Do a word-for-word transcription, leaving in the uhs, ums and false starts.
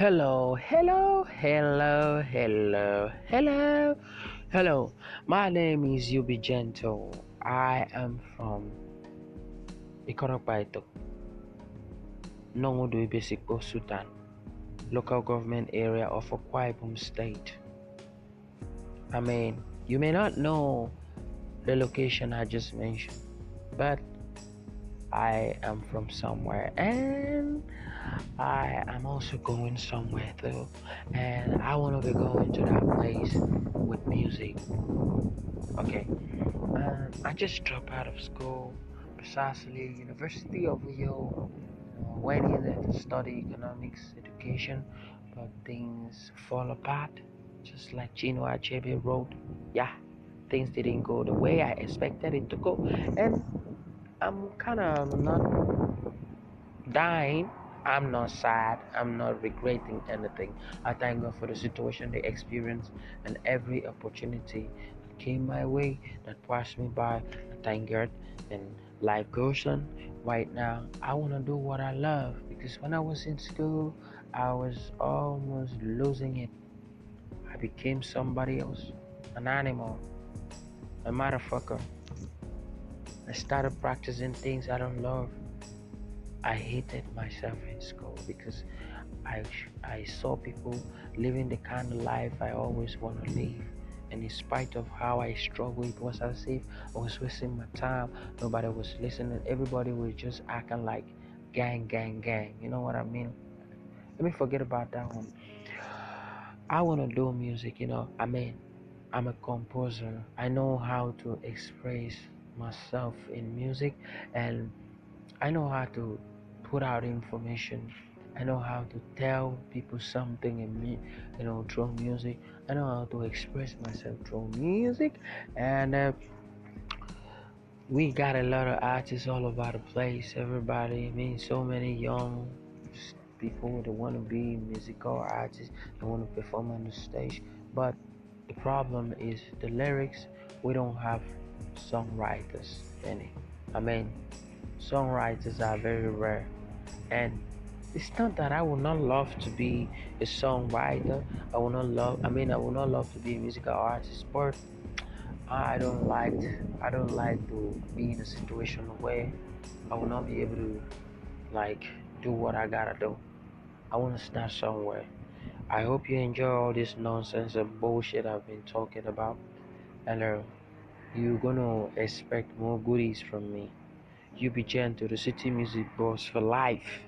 Hello, hello, hello, hello, hello, hello. My name is Yubi Jento. I am from Ikaropaitu, Nongodui Basiko Sutan, local government area of Akwa Ibom State. I mean, you may not know the location I just mentioned, but I am from somewhere and I am also going somewhere though, and I want to be going to that place with music. Okay, um, I just dropped out of school, precisely University of Rio, went here to study economics education, but things fall apart, just like Chinua Achebe wrote. Yeah, things didn't go the way I expected it to go, and I'm kind of not dying, I'm not sad, I'm not regretting anything. I thank God for the situation, the experience, and every opportunity that came my way, that passed me by. I thank God, and life goes on. Right now, I want to do what I love, because when I was in school, I was almost losing it. I became somebody else, an animal, a motherfucker. I started practicing things I don't love. I hated myself in school because I I saw people living the kind of life I always want to live. And in spite of how I struggled, it was as if I was wasting my time. Nobody was listening. Everybody was just acting like gang, gang, gang. You know what I mean? Let me forget about that one. I want to do music, you know. I mean, I'm a composer. I know how to express myself in music, and I know how to put out information. I know how to tell people something in me, you know, through music. I know how to express myself through music, and uh, we got a lot of artists all over the place. Everybody, I mean, so many young people that want to be musical artists, they want to perform on the stage. But the problem is the lyrics. We don't have songwriters any. I mean, songwriters are very rare, and it's not that I would not love to be a songwriter. I would not love. I mean, I would not love to be a musical artist, but I don't like. I don't like to be in a situation where I will not be able to, like, do what I gotta do. I want to start somewhere. I hope you enjoy all this nonsense and bullshit I've been talking about. Hello. You're gonna expect more goodies from me. Yubi Jento, the city music boss for life.